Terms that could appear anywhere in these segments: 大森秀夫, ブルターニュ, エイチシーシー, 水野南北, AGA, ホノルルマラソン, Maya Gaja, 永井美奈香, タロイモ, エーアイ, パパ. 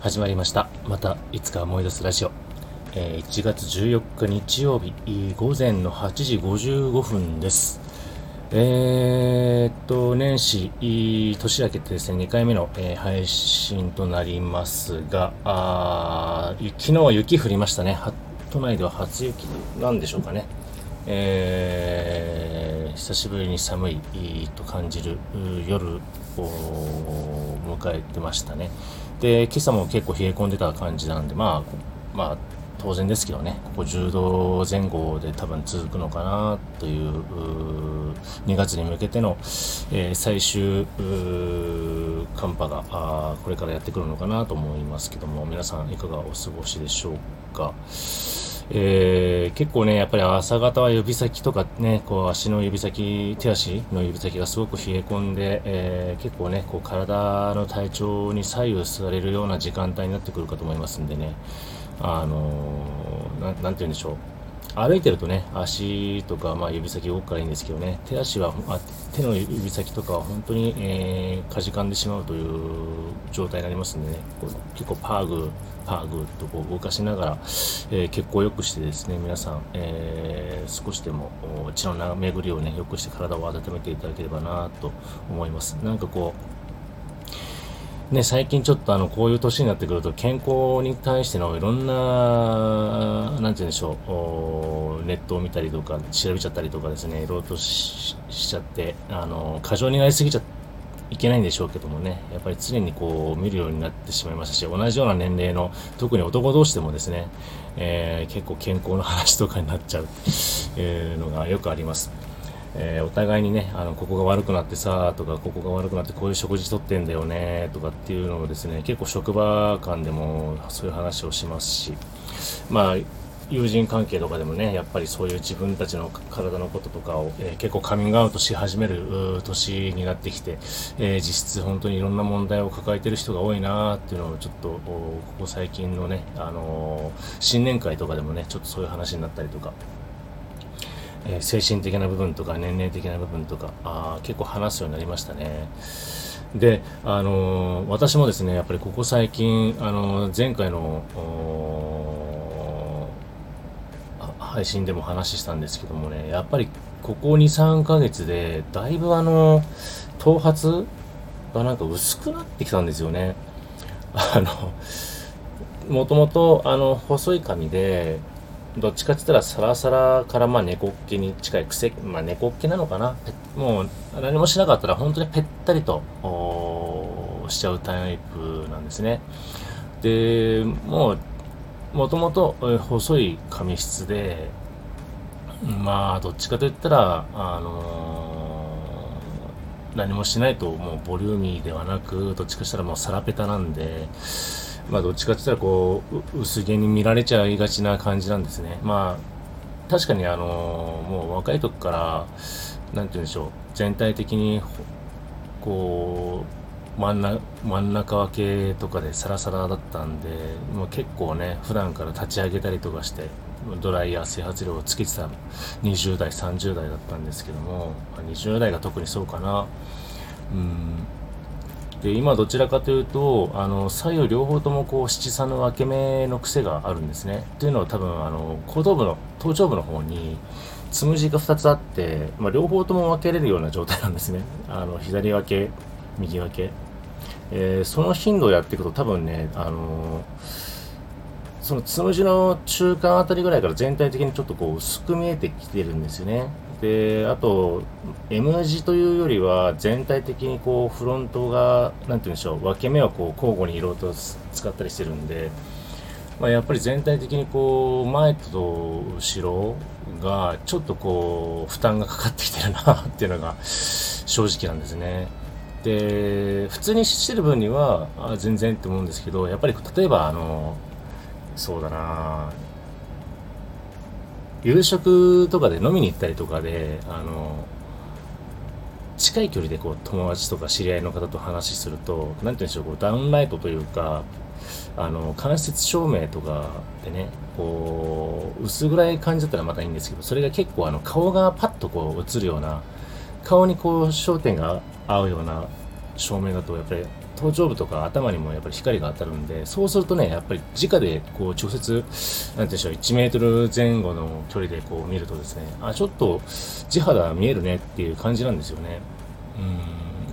始まりました。またいつか思い出すラジオ。1月14日日曜日午前の8時55分です。年始、年明けてですね、2回目の、配信となりますが、昨日は雪降りましたね。都内では初雪なんでしょうかね。久しぶりに寒いと感じる夜を迎えてましたね。で、今朝も結構冷え込んでた感じなんで、まあ当然ですけどね、ここ10度前後で多分続くのかなという2月に向けての、最終寒波がこれからやってくるのかなと思いますけども、皆さんいかがお過ごしでしょうか。結構ね、やっぱり朝方は指先とかね、こう足の指先、手足の指先がすごく冷え込んで、結構ね、こう体の体調に左右されるような時間帯になってくるかと思いますんでね、なんて言うんでしょう。歩いてるとね、足とか、指先動くからいいんですけどね、手足は、手の指先とかは本当に、かじかんでしまうという状態になりますんでね、こう結構パーグーとこう動かしながら、血行を良くしてですね、皆さん、少しでも血の巡りをね、良くして体を温めていただければなと思います。なんかこうね、最近ちょっとこういう年になってくると健康に対してのいろんな、なんて言うんでしょう、ネットを見たりとか調べちゃったりとかですね、いろいろと しちゃって、過剰になりすぎちゃいけないんでしょうけどもね、やっぱり常にこう見るようになってしまいましたし、同じような年齢の、特に男同士でもですね、結構健康の話とかになっちゃうのがよくあります。お互いにね、ここが悪くなってさとか、ここが悪くなってこういう食事とってんだよねとかっていうのをですね、結構職場間でもそういう話をしますし、友人関係とかでもね、やっぱりそういう自分たちの体のこととかを、結構カミングアウトし始める年になってきて、実質本当にいろんな問題を抱えてる人が多いなーっていうのをちょっと、ここ最近のね、新年会とかでもね、ちょっとそういう話になったりとか、精神的な部分とか年齢的な部分とか結構話すようになりましたね。で、私もですね、やっぱりここ最近、前回の配信でも話したんですけどもね、やっぱりここ 2,3 ヶ月でだいぶ頭髪がなんか薄くなってきたんですよね。もともと細い髪で、どっちかって言ったらサラサラから猫っ気に近い癖、猫っ気なのかな。もう何もしなかったら本当にぺったりとしちゃうタイプなんですね。で、もともと細い髪質で、どっちかと言ったら、何もしないともうボリューミーではなく、どっちかしたらもうサラペタなんで、どっちかって言ったらこう薄毛に見られちゃいがちな感じなんですね。確かにもう若い時からなんて言うんでしょう、全体的にこう真ん中系とかでサラサラだったんで、もう結構ね、普段から立ち上げたりとかしてドライヤー整髪料をつけてた20代30代だったんですけども、20代が特にそうかな。で、今どちらかというと、左右両方ともこう七三の分け目の癖があるんですね。というのは多分頭頂部の方につむじが2つあって、両方とも分けれるような状態なんですね。左分け、右分け、その頻度をやっていくと多分ね、そのつむじの中間あたりぐらいから全体的にちょっとこう薄く見えてきてるんですよね。で、あと M 字というよりは全体的にこうフロントが、なんて言うんでしょう、分け目をこう交互に色々と使ったりしてるんで、やっぱり全体的にこう前と後ろがちょっとこう負担がかかってきてるなっていうのが正直なんですね。で、普通にしてる分には全然って思うんですけど、やっぱり例えばそうだな、夕食とかで飲みに行ったりとかで、近い距離でこう友達とか知り合いの方と話すると、なんて言うんでしょう、こうダウンライトというか、間接照明とかでね、こう薄暗い感じだったらまたいいんですけど、それが結構顔がパッとこう映るような、顔にこう焦点が合うような照明だと、やっぱり頭頂部とか頭にもやっぱり光が当たるんで、そうするとね、やっぱり直でこう直接なんていうんでしょう、1メートル前後の距離でこう見るとですね、あ、ちょっと地肌見えるねっていう感じなんですよね。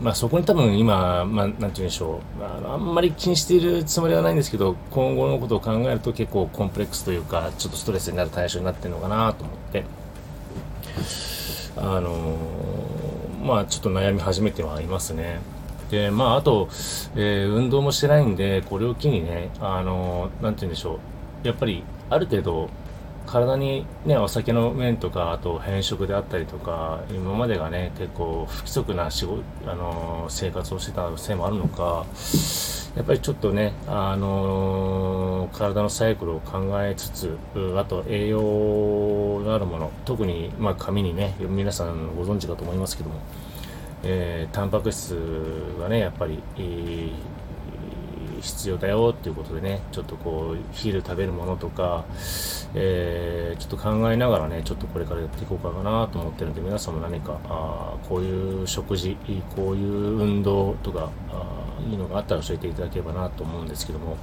まあそこに多分今、まあ、なんて言うんでしょう、あんまり気にしているつもりはないんですけど、今後のことを考えると結構コンプレックスというか、ちょっとストレスになる対象になってるのかなと思って、まあちょっと悩み始めてはいますね。で、まああと、運動もしてないんで、これを機にね、なんて言うんでしょう、やっぱりある程度、体にね、お酒の面とか、あと偏食であったりとか、今までがね、結構不規則な仕事、生活をしてたせいもあるのか、やっぱりちょっとね、体のサイクルを考えつつ、あと栄養のあるもの、特に、まあ、髪にね、皆さんご存知だと思いますけども、タンパク質がね、やっぱり、必要だよっていうことでね、ちょっとこう昼食べるものとか、ちょっと考えながらね、ちょっとこれからやっていこうかなと思ってるんで、皆さんも何かこういう食事、こういう運動とかいいのがあったら教えていただければなと思うんですけども、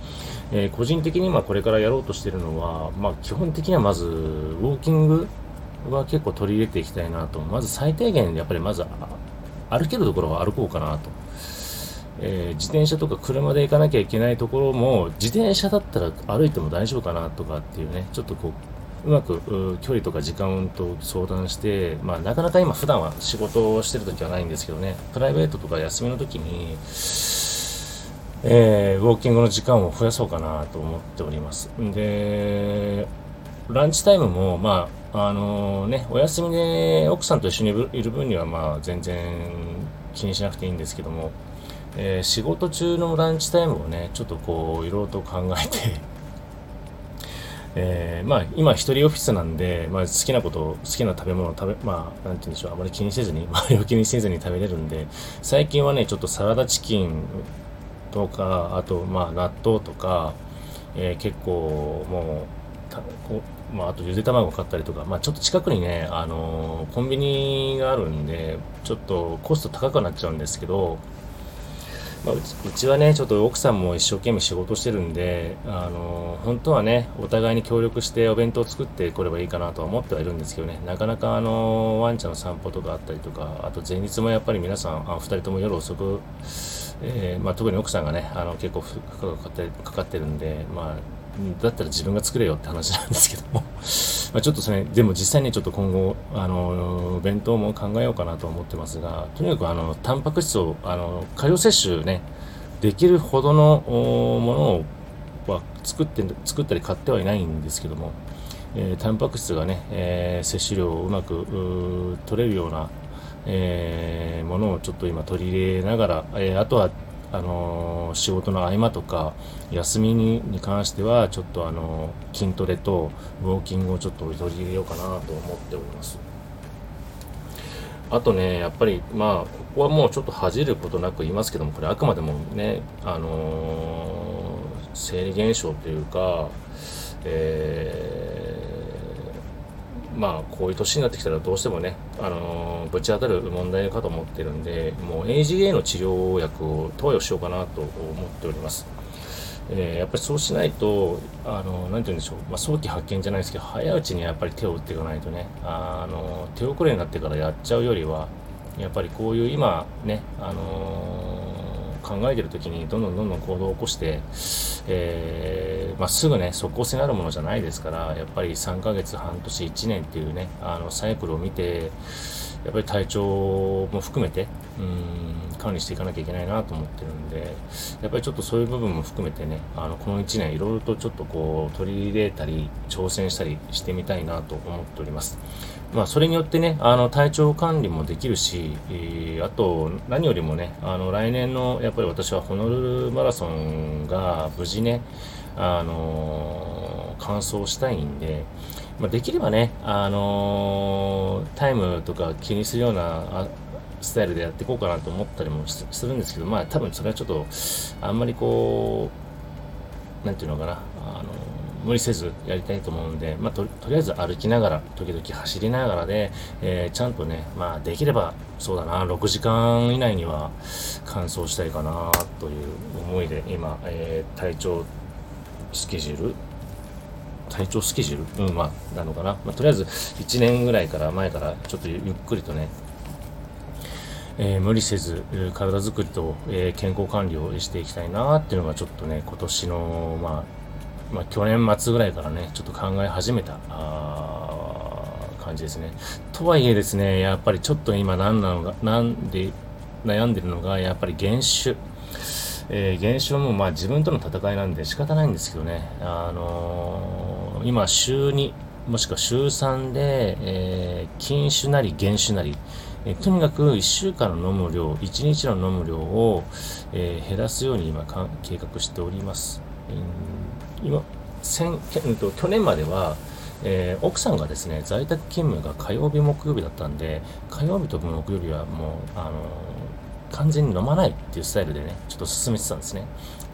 個人的に今これからやろうとしてるのは、まあ、基本的にはまずウォーキングは結構取り入れていきたいなと、まず最低限やっぱりまず歩けるところは歩こうかなと。自転車とか車で行かなきゃいけないところも、自転車だったら歩いても大丈夫かなとかっていうね、ちょっとこううまく距離とか時間と相談して、まあ、なかなか今普段は仕事をしてるときはないんですけどね、プライベートとか休みのときに、ウォーキングの時間を増やそうかなと思っております。で、ランチタイムも、まあね、お休みで奥さんと一緒にいる分にはまあ全然気にしなくていいんですけども、仕事中のランチタイムをね、ちょっとこういろいろと考えて、まあ今一人オフィスなんで、まあ、好きなことを好きな食べ物をまあなんて言うんでしょう、あまり気にせずに、周りを気にせずに食べれるんで、最近はねちょっとサラダチキンとか、あとまあ納豆とか、結構もう、まあ、あとゆで卵買ったりとか、まあちょっと近くにねコンビニがあるんで、ちょっとコスト高くなっちゃうんですけど。まあ、うちはね、ちょっと奥さんも一生懸命仕事してるんで、本当はね、お互いに協力してお弁当を作ってこればいいかなとは思ってはいるんですけどね、なかなかワンちゃんの散歩とかあったりとか、あと前日もやっぱり皆さん、2人とも夜遅く、まあ、特に奥さんがね、結構負荷がかかってるんで、まあ、だったら自分が作れよって話なんですけども、まあ、ちょっとそれ、でも実際にちょっと今後、弁当も考えようかなと思ってますが、とにかくタンパク質を過量摂取ねできるほどのものを作ったり買ってはいないんですけども、タンパク質がね、摂取量をうまく取れるような、ものをちょっと今取り入れながら、あとは仕事の合間とか休みに関してはちょっと筋トレとウォーキングをちょっと取り入れようかなと思っております。あとね、やっぱりまあここはもうちょっと恥じることなく言いますけども、これあくまでもね生理現象というか、まあこういう年になってきたらどうしてもねぶち当たる問題かと思ってるんで、もう AGA の治療薬を投与しようかなと思っております。やっぱりそうしないとなんて言うんでしょう、まあ、早期発見じゃないですけど、早いうちにやっぱり手を打っていかないとね、手遅れになってからやっちゃうよりは、やっぱりこういう今ね考えてる時にどんどん行動を起こして、まあ、すぐね即効性のあるものじゃないですから、やっぱり3ヶ月半年1年っていうねサイクルを見て、やっぱり体調も含めて管理していかなきゃいけないなと思ってるんで、やっぱりちょっとそういう部分も含めてねこの1年いろいろとちょっとこう取り入れたり挑戦したりしてみたいなと思っております。まあそれによってね体調管理もできるし、あと何よりもね来年のやっぱり私はホノルルマラソンが無事ね完走したいんで、まあ、できればねタイムとか気にするようなスタイルでやっていこうかなと思ったりもするんですけど、まあ多分それはちょっとあんまりこうなんていうのかな無理せずやりたいと思うんで、まあ、とりあえず歩きながら、時々走りながらで、ちゃんとね、まあ、できれば、そうだな、6時間以内には完走したいかな、という思いで、今、体調スケジュールなのかな。まあ、とりあえず、1年ぐらいから前から、ちょっとゆっくりとね、無理せず体づくりと、健康管理をしていきたいなっていうのがちょっとね今年の、まあ、去年末ぐらいからねちょっと考え始めた感じですね。とはいえですねやっぱりちょっと今悩んでるのがやっぱり減酒、もまあ自分との戦いなんで仕方ないんですけどね、今週2もしくは週3で、禁酒なり減酒なりとにかく1週間の飲む量、1日の飲む量を、減らすように今計画しております。去年までは、奥さんがですね、在宅勤務が火曜日、木曜日だったんで、火曜日と木曜日はもう、完全に飲まないっていうスタイルでね、ちょっと進めてたんですね。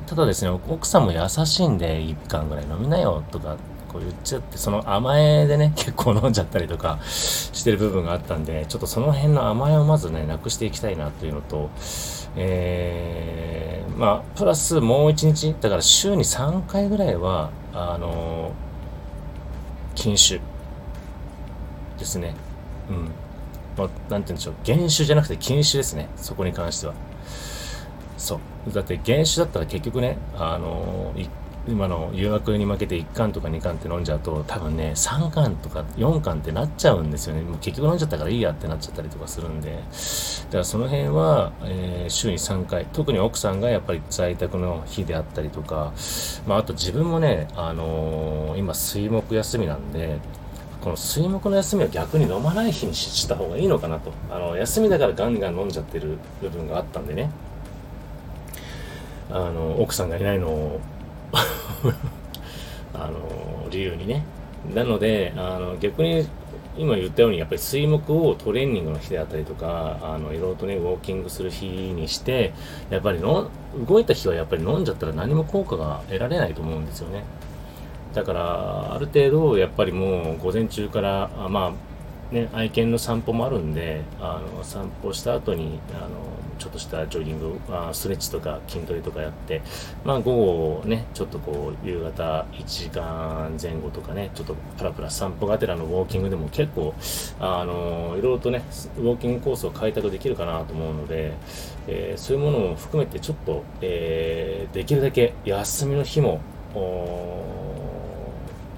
ただですね、奥さんも優しいんで、1缶ぐらい飲みなよとか、こう言っちゃって、その甘えでね、結構飲んじゃったりとかしてる部分があったんで、ちょっとその辺の甘えをまずね、なくしていきたいなというのと、まあ、プラスもう1日、だから週に3回ぐらいは、禁酒ですね。うん。まあ、なんて言うんでしょう、減酒じゃなくて禁酒ですね、そこに関しては。そう。だって減酒だったら結局ね、今の誘惑に負けて1缶とか2缶って飲んじゃうと多分ね3缶とか4缶ってなっちゃうんですよね。もう結局飲んじゃったからいいやってなっちゃったりとかするんで、だからその辺は、週に3回、特に奥さんがやっぱり在宅の日であったりとか、まあ、あと自分もね、今水木休みなんでこの水木の休みを逆に飲まない日にした方がいいのかなと、休みだからガンガン飲んじゃってる部分があったんでね、奥さんがいないのを理由にね。なので逆に今言ったようにやっぱり水木をトレーニングの日であったりとかいろいろとねウォーキングする日にして、やっぱり動いた日はやっぱり飲んじゃったら何も効果が得られないと思うんですよね。だからある程度やっぱりもう午前中からまあね愛犬の散歩もあるんで散歩した後にちょっとしたジョギング、ストレッチとか筋トレとかやって、まあ午後ね、ちょっとこう夕方1時間前後とかね、ちょっとプラプラ散歩がてらのウォーキングでも結構、いろいろとね、ウォーキングコースを開拓できるかなと思うので、そういうものも含めてちょっと、できるだけ休みの日も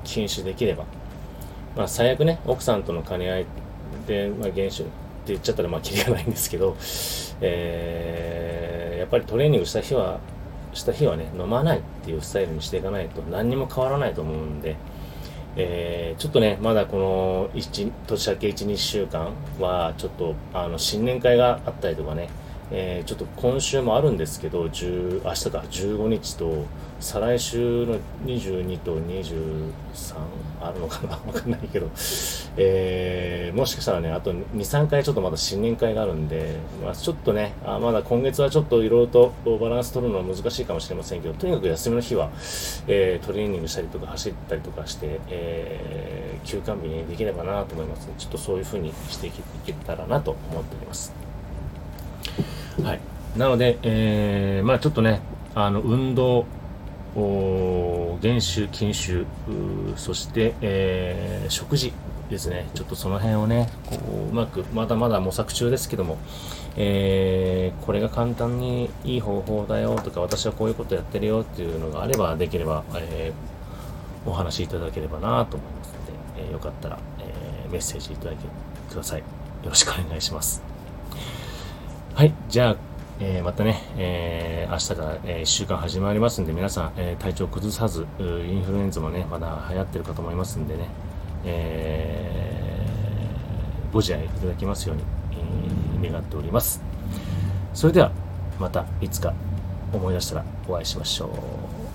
禁酒できれば、まあ最悪ね、奥さんとの兼ね合いで、まあ減酒って言っちゃったらまあキリがないんですけど、やっぱりトレーニングした日はね飲まないっていうスタイルにしていかないと何にも変わらないと思うんで、ちょっとねまだこの年明け 1,2 週間はちょっと新年会があったりとかね、ちょっと今週もあるんですけど明日か15日と再来週の22と23あるのかなわかんないけど、もしかしたらねあと 2,3 回ちょっとまだ新年会があるんで、まあ、ちょっとねまだ今月はちょっといろいろとバランス取るのは難しいかもしれませんけど、とにかく休みの日は、トレーニングしたりとか走ったりとかして、休館日にできればなと思いますので、ちょっとそういう風にしていけたらなと思っております。はい、なので、まあちょっとね運動、減酒、禁酒、そして、食事ですね。ちょっとその辺をねこううまくまだまだ模索中ですけども、これが簡単にいい方法だよとか、私はこういうことやってるよっていうのがあればできれば、お話しいただければなと思いますので、よかったら、メッセージいただいてください。よろしくお願いします。はい、じゃあ、またね、明日から、1週間始まりますんで、皆さん、体調崩さず、インフルエンザもね、まだ流行ってるかと思いますんでね、ご自愛いただきますように、願っております。それでは、またいつか思い出したらお会いしましょう。